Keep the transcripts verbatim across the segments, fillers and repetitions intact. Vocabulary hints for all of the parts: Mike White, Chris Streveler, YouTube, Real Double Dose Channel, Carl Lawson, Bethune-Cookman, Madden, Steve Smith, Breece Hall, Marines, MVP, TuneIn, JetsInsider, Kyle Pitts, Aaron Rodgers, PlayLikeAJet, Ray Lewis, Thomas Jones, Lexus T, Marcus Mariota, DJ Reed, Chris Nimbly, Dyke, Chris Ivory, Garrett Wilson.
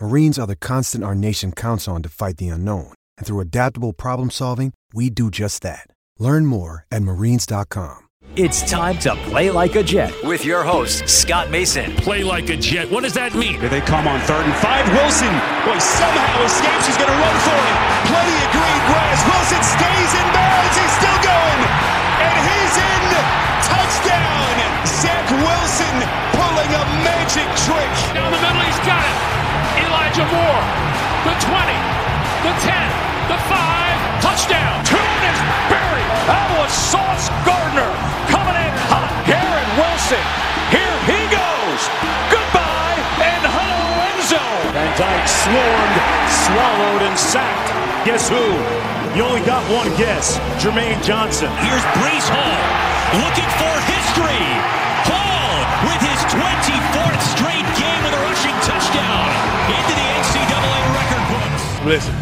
Marines are the constant our nation counts on to fight the unknown. And through adaptable problem solving, we do just that. Learn more at marines dot com. It's time to play like a Jet with your host, Scott Mason. Play like a Jet. What does that mean? Here they come on third and five. Wilson, boy, somehow escapes. He's going to run for it. Plenty of green grass. Wilson stays in bounds. He's still going. And he's in. Touchdown. Zach Wilson pulling a magic trick. Down the middle, he's got it. Elijah Moore, the twenty, the ten, the five, touchdown. Tune is buried. That was Sauce Gardner coming in hot. Garrett Wilson, here he goes. Goodbye and hello, Enzo. And Dyke swarmed, swallowed, and sacked. Guess who? You only got one guess. Jermaine Johnson. Here's Breece Hall looking for history. Hall with his twenty-fourth straight game with a rushing touchdown into the N C double A record books. Listen.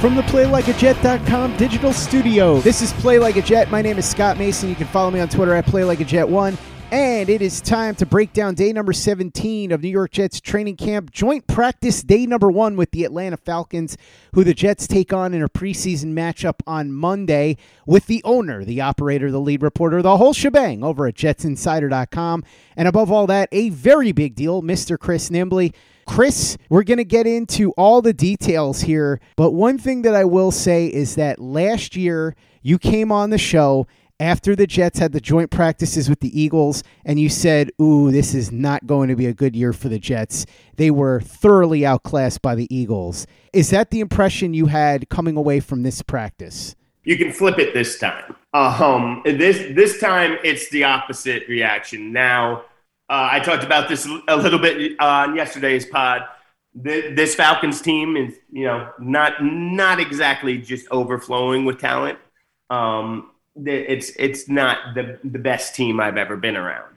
From the play like a jet dot com digital studio, this is Play Like a Jet. My name is Scott Mason. You can follow me on Twitter at Play Like A Jet one. And it is time to break down day number seventeen of New York Jets training camp. Joint practice day number one with the Atlanta Falcons, who the Jets take on in a preseason matchup on Monday with the owner, the operator, the lead reporter, the whole shebang over at Jets Insider dot com. And above all that, a very big deal, Mister Chris Nimbly. Chris, we're going to get into all the details here, but one thing that I will say is that last year you came on the show after the Jets had the joint practices with the Eagles, and you said, ooh, this is not going to be a good year for the Jets. They were thoroughly outclassed by the Eagles. Is that the impression you had coming away from this practice? You can flip it this time. Um, this, this time it's the opposite reaction. Now, Uh, I talked about this a little bit on yesterday's pod. The, this Falcons team is, you know, not not exactly just overflowing with talent. Um, it's it's not the, the best team I've ever been around.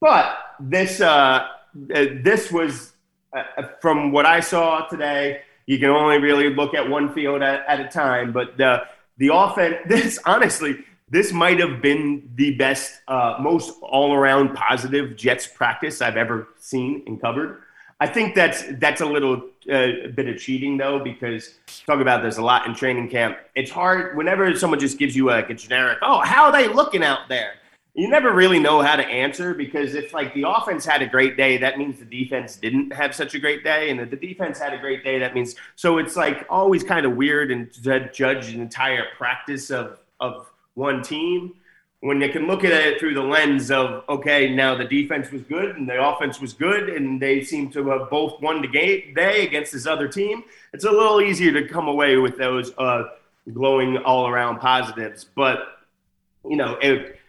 But this uh, this was, uh, from what I saw today, you can only really look at one field at, at a time. But the, the offense, this honestly – this might have been the best, uh, most all-around positive Jets practice I've ever seen and covered. I think that's that's a little uh, bit of cheating, though, because talk about there's a lot in training camp. It's hard whenever someone just gives you like a generic, oh, how are they looking out there? You never really know how to answer, because if like the offense had a great day, that means the defense didn't have such a great day. And if the defense had a great day, that means – so it's like always kind of weird and to judge an entire practice of of – one team, when you can look at it through the lens of, okay, now the defense was good and the offense was good and they seem to have both won the game day against this other team, it's a little easier to come away with those uh, glowing all-around positives. But, you know, it,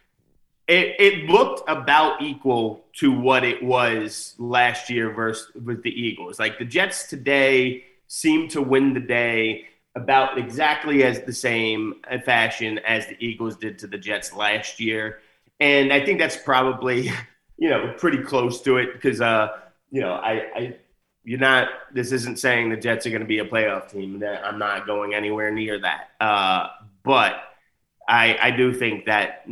it it looked about equal to what it was last year versus with the Eagles. Like the Jets today seem to win the day about exactly as the same fashion as the Eagles did to the Jets last year. And I think that's probably, you know, pretty close to it because, uh, you know, I, I, you're not, this isn't saying the Jets are going to be a playoff team. I'm not going anywhere near that. Uh, but I, I do think that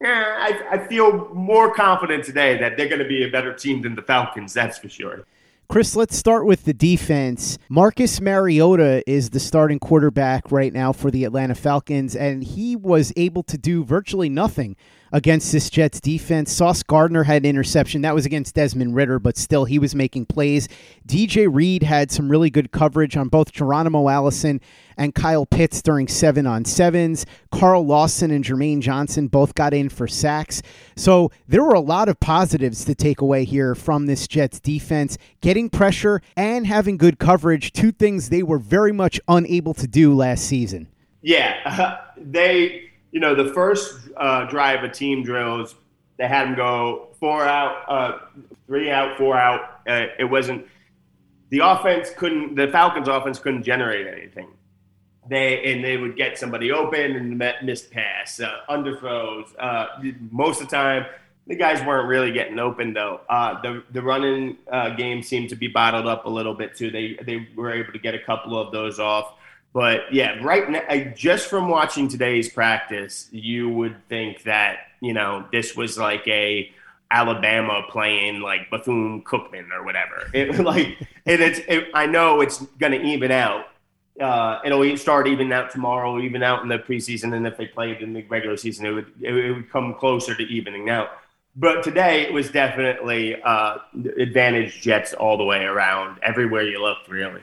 yeah, I, I feel more confident today that they're going to be a better team than the Falcons, that's for sure. Chris, let's start with the defense. Marcus Mariota is the starting quarterback right now for the Atlanta Falcons, and he was able to do virtually nothing against this Jets defense. Sauce Gardner had an interception. That was against Desmond Ritter, but still he was making plays. D J Reed had some really good coverage on both Geronimo Allison and Kyle Pitts during seven-on-sevens. Carl Lawson and Jermaine Johnson both got in for sacks. So there were a lot of positives to take away here from this Jets defense. Getting pressure and having good coverage, two things they were very much unable to do last season. Yeah, uh, they... You know, the first uh, drive of team drills, they had them go four out, uh, three out, four out. Uh, it wasn't – the offense couldn't – the Falcons' offense couldn't generate anything. They And they would get somebody open and missed pass, uh, underthrows. Uh, most of the time, the guys weren't really getting open, though. Uh, the the running uh, game seemed to be bottled up a little bit, too. They, they were able to get a couple of those off. But, yeah, right now, just from watching today's practice, you would think that, you know, this was like a Alabama playing like Bethune-Cookman or whatever. It, like, and it's, it, I know it's going to even out. Uh, it'll start even out tomorrow, even out in the preseason. And if they played in the regular season, it would, it would come closer to evening out. But today it was definitely uh, advantage Jets all the way around, everywhere you looked, really.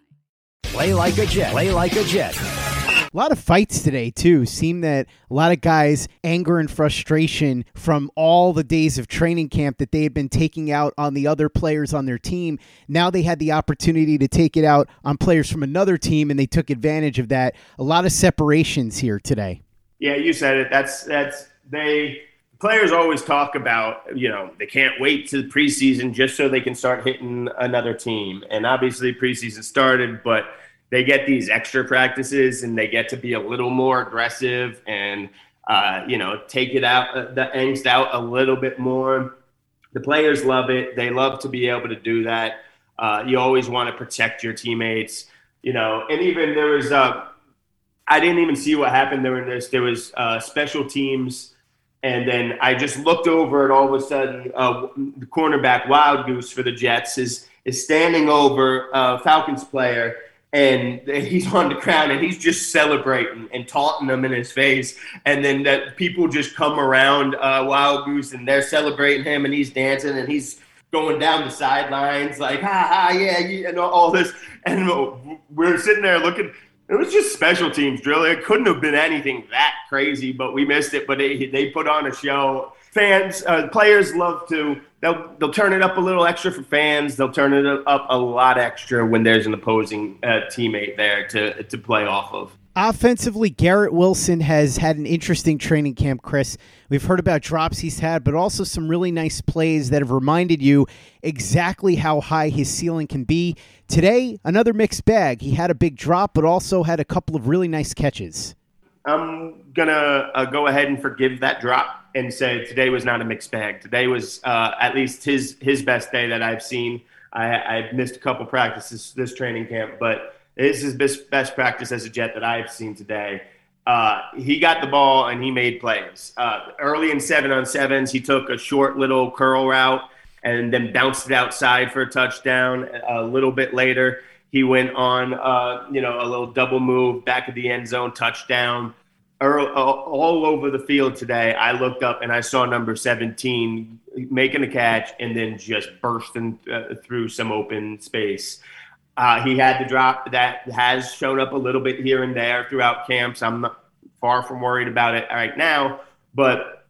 Play like a Jet. Play like a Jet. A lot of fights today, too. Seemed that a lot of guys' anger and frustration from all the days of training camp that they had been taking out on the other players on their team. Now they had the opportunity to take it out on players from another team, and they took advantage of that. A lot of separations here today. Yeah, you said it. That's that's they players always talk about, you know, they can't wait to the preseason just so they can start hitting another team. And obviously preseason started, but they get these extra practices and they get to be a little more aggressive and, uh, you know, take it out, uh, the angst out a little bit more. The players love it. They love to be able to do that. Uh, you always want to protect your teammates, you know, and even there was, uh, I didn't even see what happened during this. There was uh, special teams. And then I just looked over and all of a sudden uh, the cornerback Wild Goose for the Jets is, is standing over a Falcons player. And he's on the ground, and he's just celebrating and taunting them in his face. And then that people just come around uh, Wild Goose, and they're celebrating him, and he's dancing, and he's going down the sidelines like, ha, ha, yeah, yeah, and all this. And we're sitting there looking, It was just special teams drill. It couldn't have been anything that crazy, but we missed it. But they they put on a show. Fans, uh, players love to. They'll they'll turn it up a little extra for fans. They'll turn it up a lot extra when there's an opposing uh, teammate there to to play off of. Offensively, Garrett Wilson has had an interesting training camp, Chris. We've heard about drops he's had, but also some really nice plays that have reminded you exactly how high his ceiling can be. Today, another mixed bag. He had a big drop, but also had a couple of really nice catches. I'm going to uh, go ahead and forgive that drop and say today was not a mixed bag. Today was uh, at least his his best day that I've seen. I, I've missed a couple practices this training camp, but this is his best practice as a Jet that I've seen today. Uh, he got the ball and he made plays. Uh, early in seven-on-sevens, he took a short little curl route and then bounced it outside for a touchdown. A little bit later, he went on uh, you know, a little double move, back of the end zone, touchdown. All over the field today, I looked up and I saw number seventeen making a catch and then just bursting uh, through some open space. Uh, he had the drop that has shown up a little bit here and there throughout camps. I'm not far from worried about it right now, but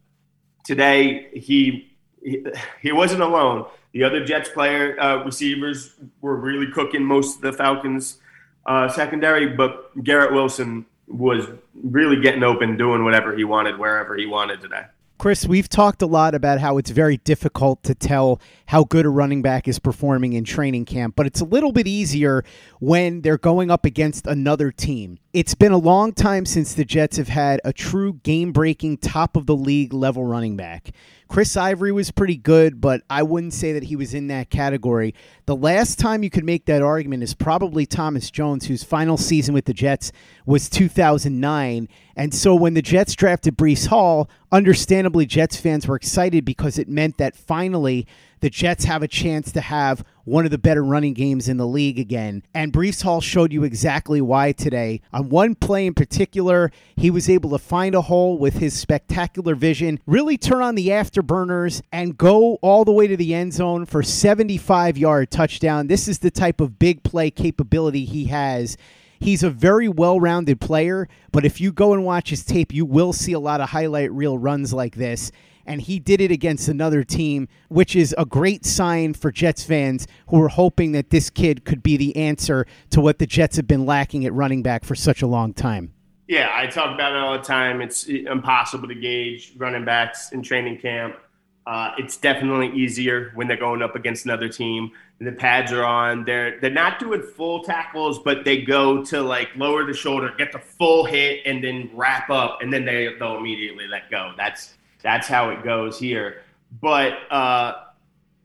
today he he, he wasn't alone. The other Jets player uh, receivers were really cooking most of the Falcons uh, secondary, but Garrett Wilson was really getting open, doing whatever he wanted, wherever he wanted today. Chris, we've talked a lot about how it's very difficult to tell how good a running back is performing in training camp, but it's a little bit easier when they're going up against another team. It's been a long time since the Jets have had a true game-breaking, top-of-the-league level running back. Chris Ivory was pretty good, but I wouldn't say that he was in that category. The last time you could make that argument is probably Thomas Jones, whose final season with the Jets was two thousand nine, and so when the Jets drafted Breece Hall, understandably, Jets fans were excited because it meant that finally the Jets have a chance to have one of the better running games in the league again. And Breece Hall showed you exactly why today. On one play in particular, he was able to find a hole with his spectacular vision, really turn on the afterburners, and go all the way to the end zone for a seventy-five-yard touchdown. This is the type of big play capability he has. He's a very well-rounded player, but if you go and watch his tape, you will see a lot of highlight reel runs like this. And he did it against another team, which is a great sign for Jets fans who were hoping that this kid could be the answer to what the Jets have been lacking at running back for such a long time. Yeah, I talk about it all the time. It's impossible to gauge running backs in training camp. Uh, it's definitely easier when they're going up against another team. The pads are on. They're they're not doing full tackles, but they go to like lower the shoulder, get the full hit, and then wrap up, and then they they'll immediately let go. That's that's how it goes here. But uh,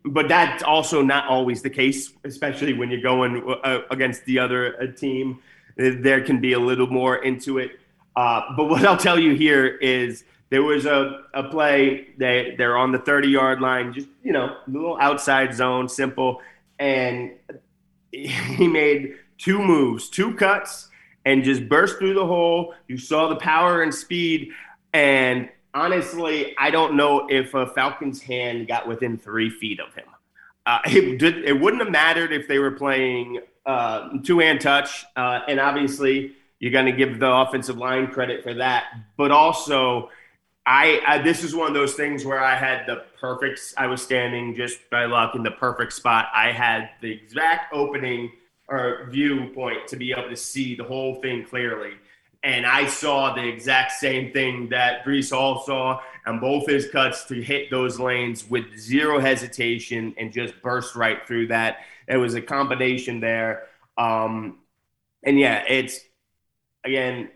but that's also not always the case, especially when you're going uh, against the other uh, team. There can be a little more into it. Uh, but what I'll tell you here is, there was a, a play, they, they're on the thirty-yard line, just, you know, a little outside zone, simple, and he made two moves, two cuts, and just burst through the hole. You saw the power and speed, and honestly, I don't know if a Falcon's hand got within three feet of him. Uh, it, did, it wouldn't have mattered if they were playing uh, two-hand touch, uh, and obviously you're going to give the offensive line credit for that, but also – I, I this is one of those things where I had the perfect – I was standing just by luck in the perfect spot. I had the exact opening or viewpoint to be able to see the whole thing clearly, and I saw the exact same thing that Breece Hall saw on both his cuts to hit those lanes with zero hesitation and just burst right through that. It was a combination there. Um, and, yeah, it's – again,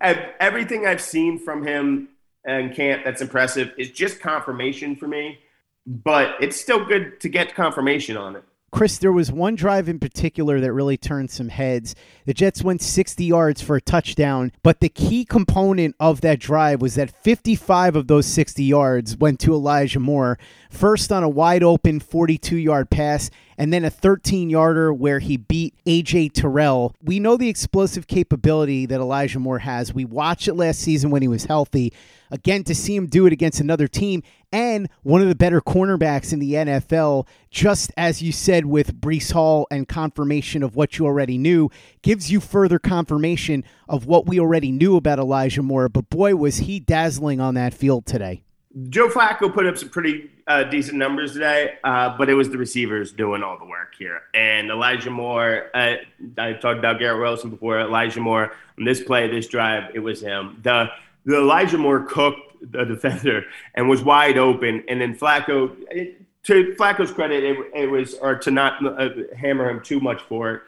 everything I've seen from him – and camp that's impressive is just confirmation for me, but it's still good to get confirmation on it. Chris, there was one drive in particular that really turned some heads. The Jets went sixty yards for a touchdown, but the key component of that drive was that fifty-five of those sixty yards went to Elijah Moore, first on a wide-open forty-two-yard pass, and then a thirteen-yarder where he beat A J Terrell. We know the explosive capability that Elijah Moore has. We watched it last season when he was healthy, Again, to see him do it against another team and one of the better cornerbacks in the N F L, just as you said with Breece Hall, and confirmation of what you already knew, gives you further confirmation of what we already knew about Elijah Moore. But boy, was he dazzling on that field today. Joe Flacco put up some pretty uh, decent numbers today, uh, but it was the receivers doing all the work here. And Elijah Moore, uh, I talked about Garrett Wilson before. Elijah Moore, on this play, this drive, it was him. The, the Elijah Moore cooked the defender and was wide open. And then Flacco, it, to Flacco's credit, it, it was, or to not uh, hammer him too much for it,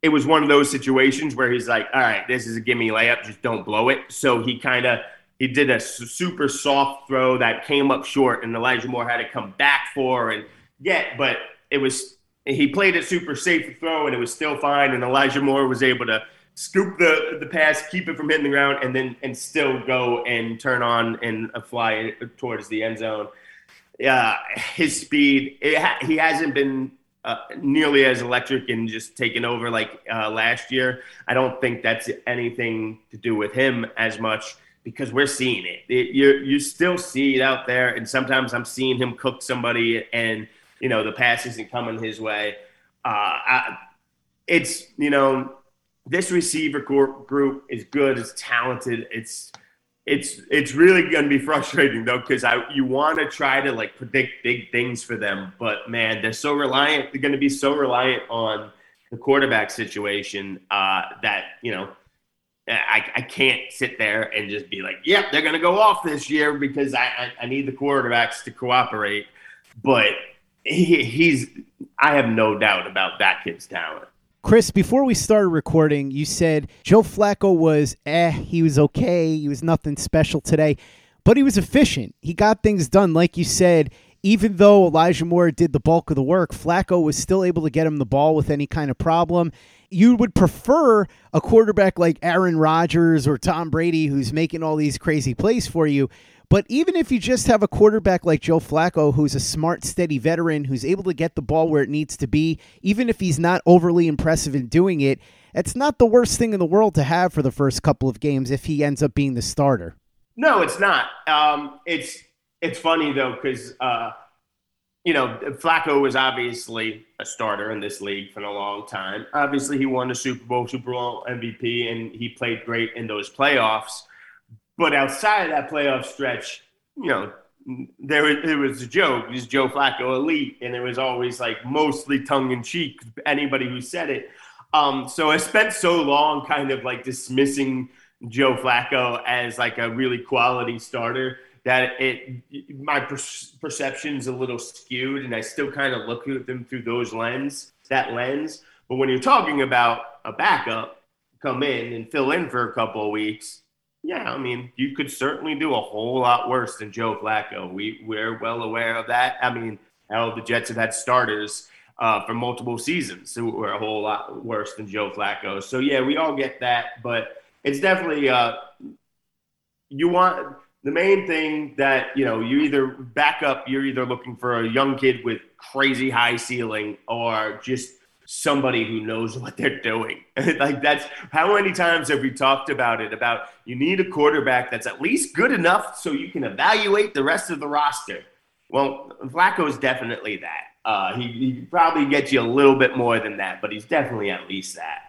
it was one of those situations where he's like, all right, this is a gimme layup, just don't blow it. So he kind of, he did a super soft throw that came up short, and Elijah Moore had to come back for and get, but it was, he played it super safe throw, and it was still fine, and Elijah Moore was able to scoop the, the pass, keep it from hitting the ground, and then and still go and turn on and fly towards the end zone. Yeah, uh, his speed, it ha- he hasn't been uh, nearly as electric and just taken over like uh, last year. I don't think that's anything to do with him as much, because we're seeing it. it you you still see it out there, and sometimes I'm seeing him cook somebody, and you know the pass isn't coming his way. Uh, I, it's you know this receiver group is good, it's talented, it's it's it's really going to be frustrating though, because I you want to try to like predict big things for them, but man, they're so reliant. They're going to be so reliant on the quarterback situation uh, that you know. I, I can't sit there and just be like, yep, yeah, they're going to go off this year because I, I, I need the quarterbacks to cooperate. But he, he's I have no doubt about that kid's talent. Chris, before we started recording, you said Joe Flacco was eh, he was okay. He was nothing special today, but he was efficient. He got things done. Like you said, even though Elijah Moore did the bulk of the work, Flacco was still able to get him the ball with any kind of problem. You would prefer a quarterback like Aaron Rodgers or Tom Brady who's making all these crazy plays for you. But even if you just have a quarterback like Joe Flacco, who's a smart, steady veteran, who's able to get the ball where it needs to be, even if he's not overly impressive in doing it, it's not the worst thing in the world to have for the first couple of games if he ends up being the starter. No, it's not. Um, it's it's funny, though, because uh, you know, Flacco was obviously a starter in this league for a long time. Obviously, he won the Super Bowl, Super Bowl M V P, and he played great in those playoffs. But outside of that playoff stretch, you know, there was, there was a joke. It was Joe Flacco elite, and it was always, like, mostly tongue-in-cheek, anybody who said it. Um, so I spent so long kind of, like, dismissing Joe Flacco as, like, a really quality starter that it my per- perception's a little skewed, and I still kind of look at them through those lens, that lens. But when you're talking about a backup, come in and fill in for a couple of weeks, yeah, I mean, you could certainly do a whole lot worse than Joe Flacco. We, we're well aware of that. I mean, hell, the Jets have had starters uh, for multiple seasons who were a whole lot worse than Joe Flacco. So, yeah, we all get that, but it's definitely uh, you want – the main thing that, you know, you either back up, you're either looking for a young kid with crazy high ceiling or just somebody who knows what they're doing. Like that's how many times have we talked about it, about you need a quarterback that's at least good enough so you can evaluate the rest of the roster. Well, Flacco's definitely that. Uh, he, he probably gets you a little bit more than that, but he's definitely at least that.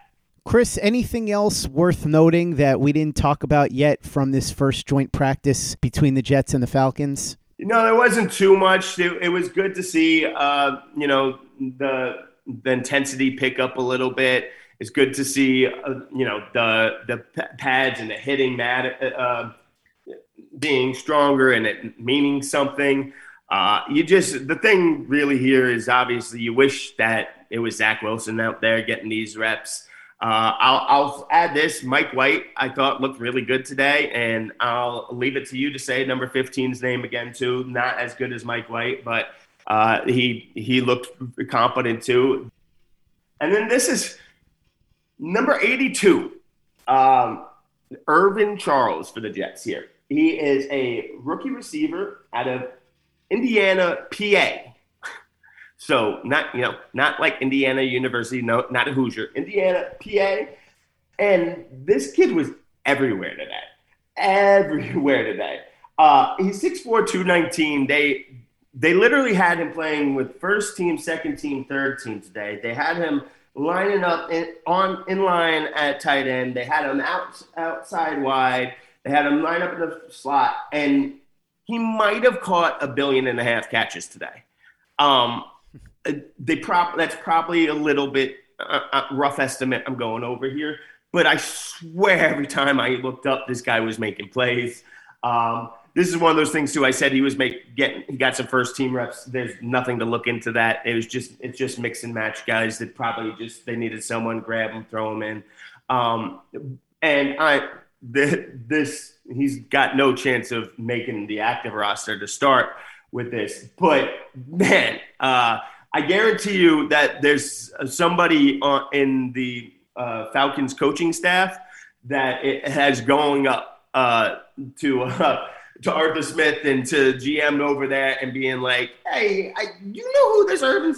Chris, anything else worth noting that we didn't talk about yet from this first joint practice between the Jets and the Falcons? No, there wasn't too much. It, it was good to see, uh, you know, the the intensity pick up a little bit. It's good to see, uh, you know, the the pads and the hitting mat uh, being stronger and it meaning something. Uh, you just the thing really here is obviously you wish that it was Zach Wilson out there getting these reps. Uh, I'll, I'll add this. Mike White, I thought, looked really good today, and I'll leave it to you to say number fifteen's name again, too. Not as good as Mike White, but uh, he he looked competent, too. And then this is number eighty-two, um, Irvin Charles for the Jets here. He is a rookie receiver out of Indiana, P A. So not, you know, not like Indiana University, no, not a Hoosier, Indiana, P A. And this kid was everywhere today, everywhere today. Uh, he's six four, two nineteen. They they literally had him playing with first team, second team, third team today. They had him lining up in, on in line at tight end. They had him out, outside wide. They had him line up in the slot, and he might have caught a billion and a half catches today. Um, they prop that's probably a little bit uh, rough estimate I'm going over here, but I swear every time I looked up, this guy was making plays. Um, this is one of those things too. I said he was make getting he got some first team reps. There's nothing to look into that. It was just it's just mix and match guys that probably just they needed someone grab them, throw them in, um, and I. The, this he's got no chance of making the active roster to start with this, but man, uh, I guarantee you that there's somebody on, in the uh, Falcons coaching staff that it has going up uh, to uh, to Arthur Smith and to G M over there and being like, hey, I, you know who this Irvin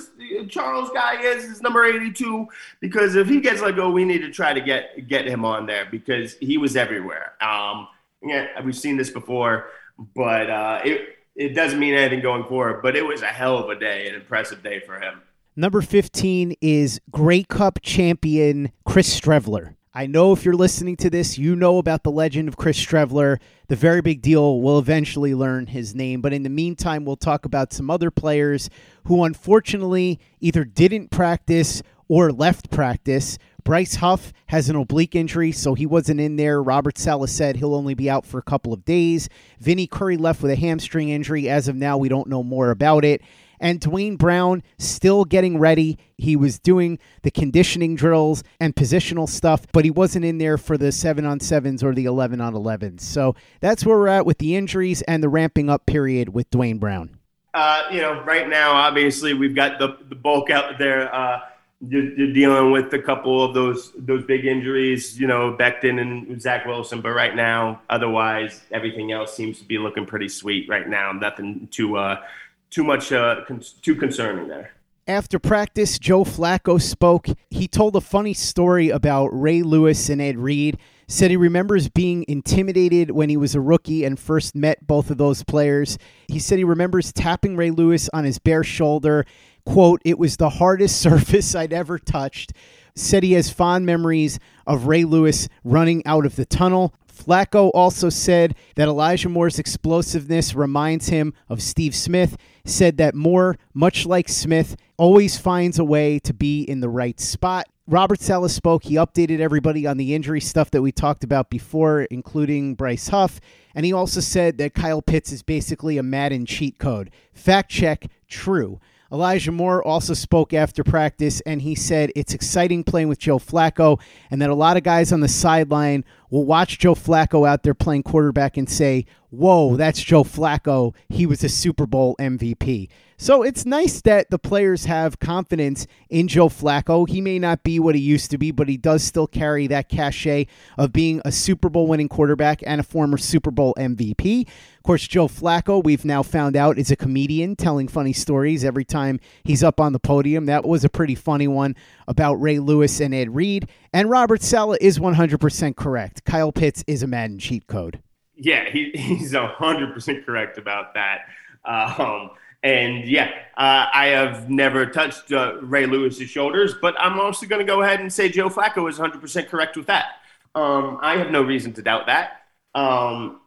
Charles guy is? It's number eighty-two. Because if he gets let go, we need to try to get get him on there because he was everywhere. Um, yeah, we've seen this before, but uh, it, it doesn't mean anything going forward. But it was a hell of a day, an impressive day for him. Number fifteen is Grey Cup champion Chris Streveler. I know if you're listening to this, you know about the legend of Chris Streveler. The very big deal will eventually learn his name. But in the meantime, we'll talk about some other players who unfortunately either didn't practice or left practice. Bryce Huff has an oblique injury, so he wasn't in there. Robert Saleh said he'll only be out for a couple of days. Vinnie Curry left with a hamstring injury. As of now, we don't know more about it. And Dwayne Brown still getting ready. He was doing the conditioning drills and positional stuff, but he wasn't in there for the seven on sevens or the eleven on elevens. So that's where we're at with the injuries and the ramping up period with Dwayne Brown. Uh, you know, right now, obviously, we've got the, the bulk out there. Uh, you're, you're dealing with a couple of those those big injuries, you know, Becton and Zach Wilson. But right now, otherwise, everything else seems to be looking pretty sweet right now. Nothing to uh, – Too much, uh, con- too concerning there. After practice, Joe Flacco spoke. He told a funny story about Ray Lewis and Ed Reed. Said he remembers being intimidated when he was a rookie and first met both of those players. He said he remembers tapping Ray Lewis on his bare shoulder. Quote, "It was the hardest surface I'd ever touched." Said he has fond memories of Ray Lewis running out of the tunnel. Flacco also said that Elijah Moore's explosiveness reminds him of Steve Smith, said that Moore, much like Smith, always finds a way to be in the right spot. Robert Saleh spoke. He updated everybody on the injury stuff that we talked about before, including Bryce Huff. And he also said that Kyle Pitts is basically a Madden cheat code. Fact check, true. Elijah Moore also spoke after practice, and he said it's exciting playing with Joe Flacco and that a lot of guys on the sideline will watch Joe Flacco out there playing quarterback and say, whoa, that's Joe Flacco. He was a Super Bowl M V P. So it's nice that the players have confidence in Joe Flacco. He may not be what he used to be, but he does still carry that cachet of being a Super Bowl winning quarterback and a former Super Bowl M V P. Of course, Joe Flacco, we've now found out, is a comedian telling funny stories every time he's up on the podium. That was a pretty funny one about Ray Lewis and Ed Reed. And Robert Saleh is one hundred percent correct. Kyle Pitts is a Madden cheat code. Yeah, he, he's one hundred percent correct about that. Um, and, yeah, uh, I have never touched uh, Ray Lewis's shoulders, but I'm also going to go ahead and say Joe Flacco is one hundred percent correct with that. Um, I have no reason to doubt that. Um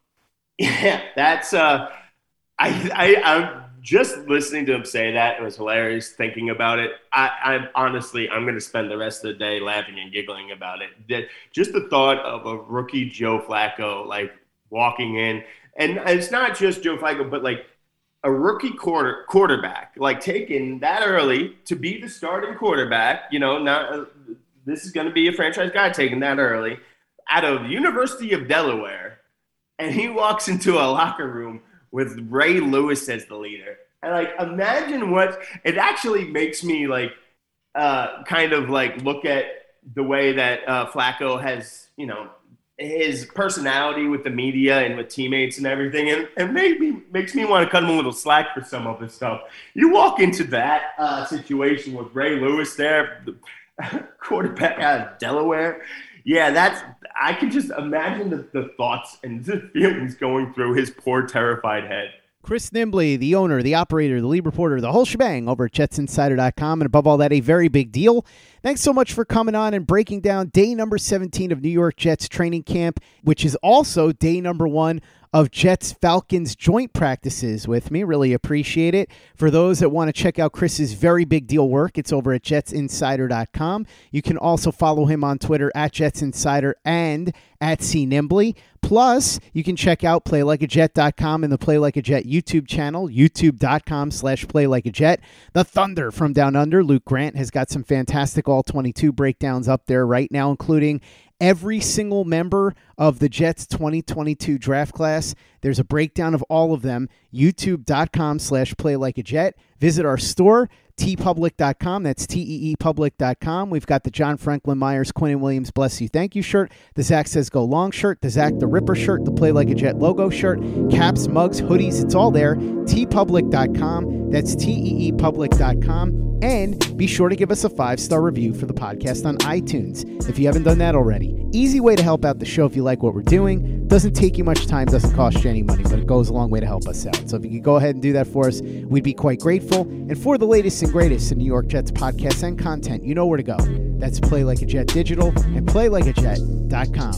Yeah, that's uh, I, I, I'm just listening to him say that. It was hilarious thinking about it. I, I'm honestly, I'm going to spend the rest of the day laughing and giggling about it. Just the thought of a rookie Joe Flacco, like walking in, and it's not just Joe Flacco, but like a rookie quarter quarterback, like taken that early to be the starting quarterback, you know, not uh, this is going to be a franchise guy taken that early out of University of Delaware. And he walks into a locker room with Ray Lewis as the leader. And, like, imagine what – it actually makes me, like, uh, kind of, like, look at the way that uh, Flacco has, you know, his personality with the media and with teammates and everything. And it maybe makes me want to cut him a little slack for some of his stuff. You walk into that uh, situation with Ray Lewis there, the quarterback out of Delaware – Yeah, that's – I can just imagine the, the thoughts and the feelings going through his poor, terrified head. Chris Nimbly, the owner, the operator, the lead reporter, the whole shebang over at Jets Insider dot com. And above all that, a very big deal. Thanks so much for coming on and breaking down day number seventeen of New York Jets training camp, which is also day number one of Jets-Falcons joint practices with me. Really appreciate it. For those that want to check out Chris's very big deal work, it's over at Jets Insider dot com. You can also follow him on Twitter at Jets Insider and at C Nimbly. Plus, you can check out Play Like A Jet dot com and the Play Like a Jet YouTube channel, YouTube dot com slash Play Like A Jet. The Thunder from Down Under, Luke Grant, has got some fantastic all twenty-two breakdowns up there right now, including every single member of the Jets twenty twenty-two draft class. There's a breakdown of all of them. YouTube dot com slash Play Like A Jet. Visit our store, T public dot com. That's T E E public dot com. We've got the John Franklin Myers, Quinn and Williams, Bless You, Thank You shirt, the Zach Says Go Long shirt, the Zach the Ripper shirt, the Play Like a Jet logo shirt, caps, mugs, hoodies. It's all there. T public dot com. That's T E E public dot com. And be sure to give us a five-star review for the podcast on iTunes if you haven't done that already. Easy way to help out the show if you like what we're doing. Doesn't take you much time, doesn't cost you any money, but it goes a long way to help us out. So if you could go ahead and do that for us, we'd be quite grateful. And for the latest and greatest in New York Jets podcasts and content, you know where to go. That's Play Like a Jet Digital and Play Like A Jet dot com.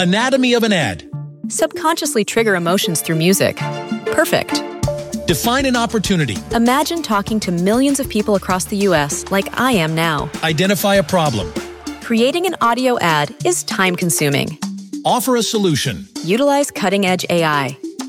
Anatomy of an ad. Subconsciously trigger emotions through music. Perfect. Define an opportunity. Imagine talking to millions of people across the U S like I am now. Identify a problem. Creating an audio ad is time-consuming. Offer a solution. Utilize cutting-edge A I.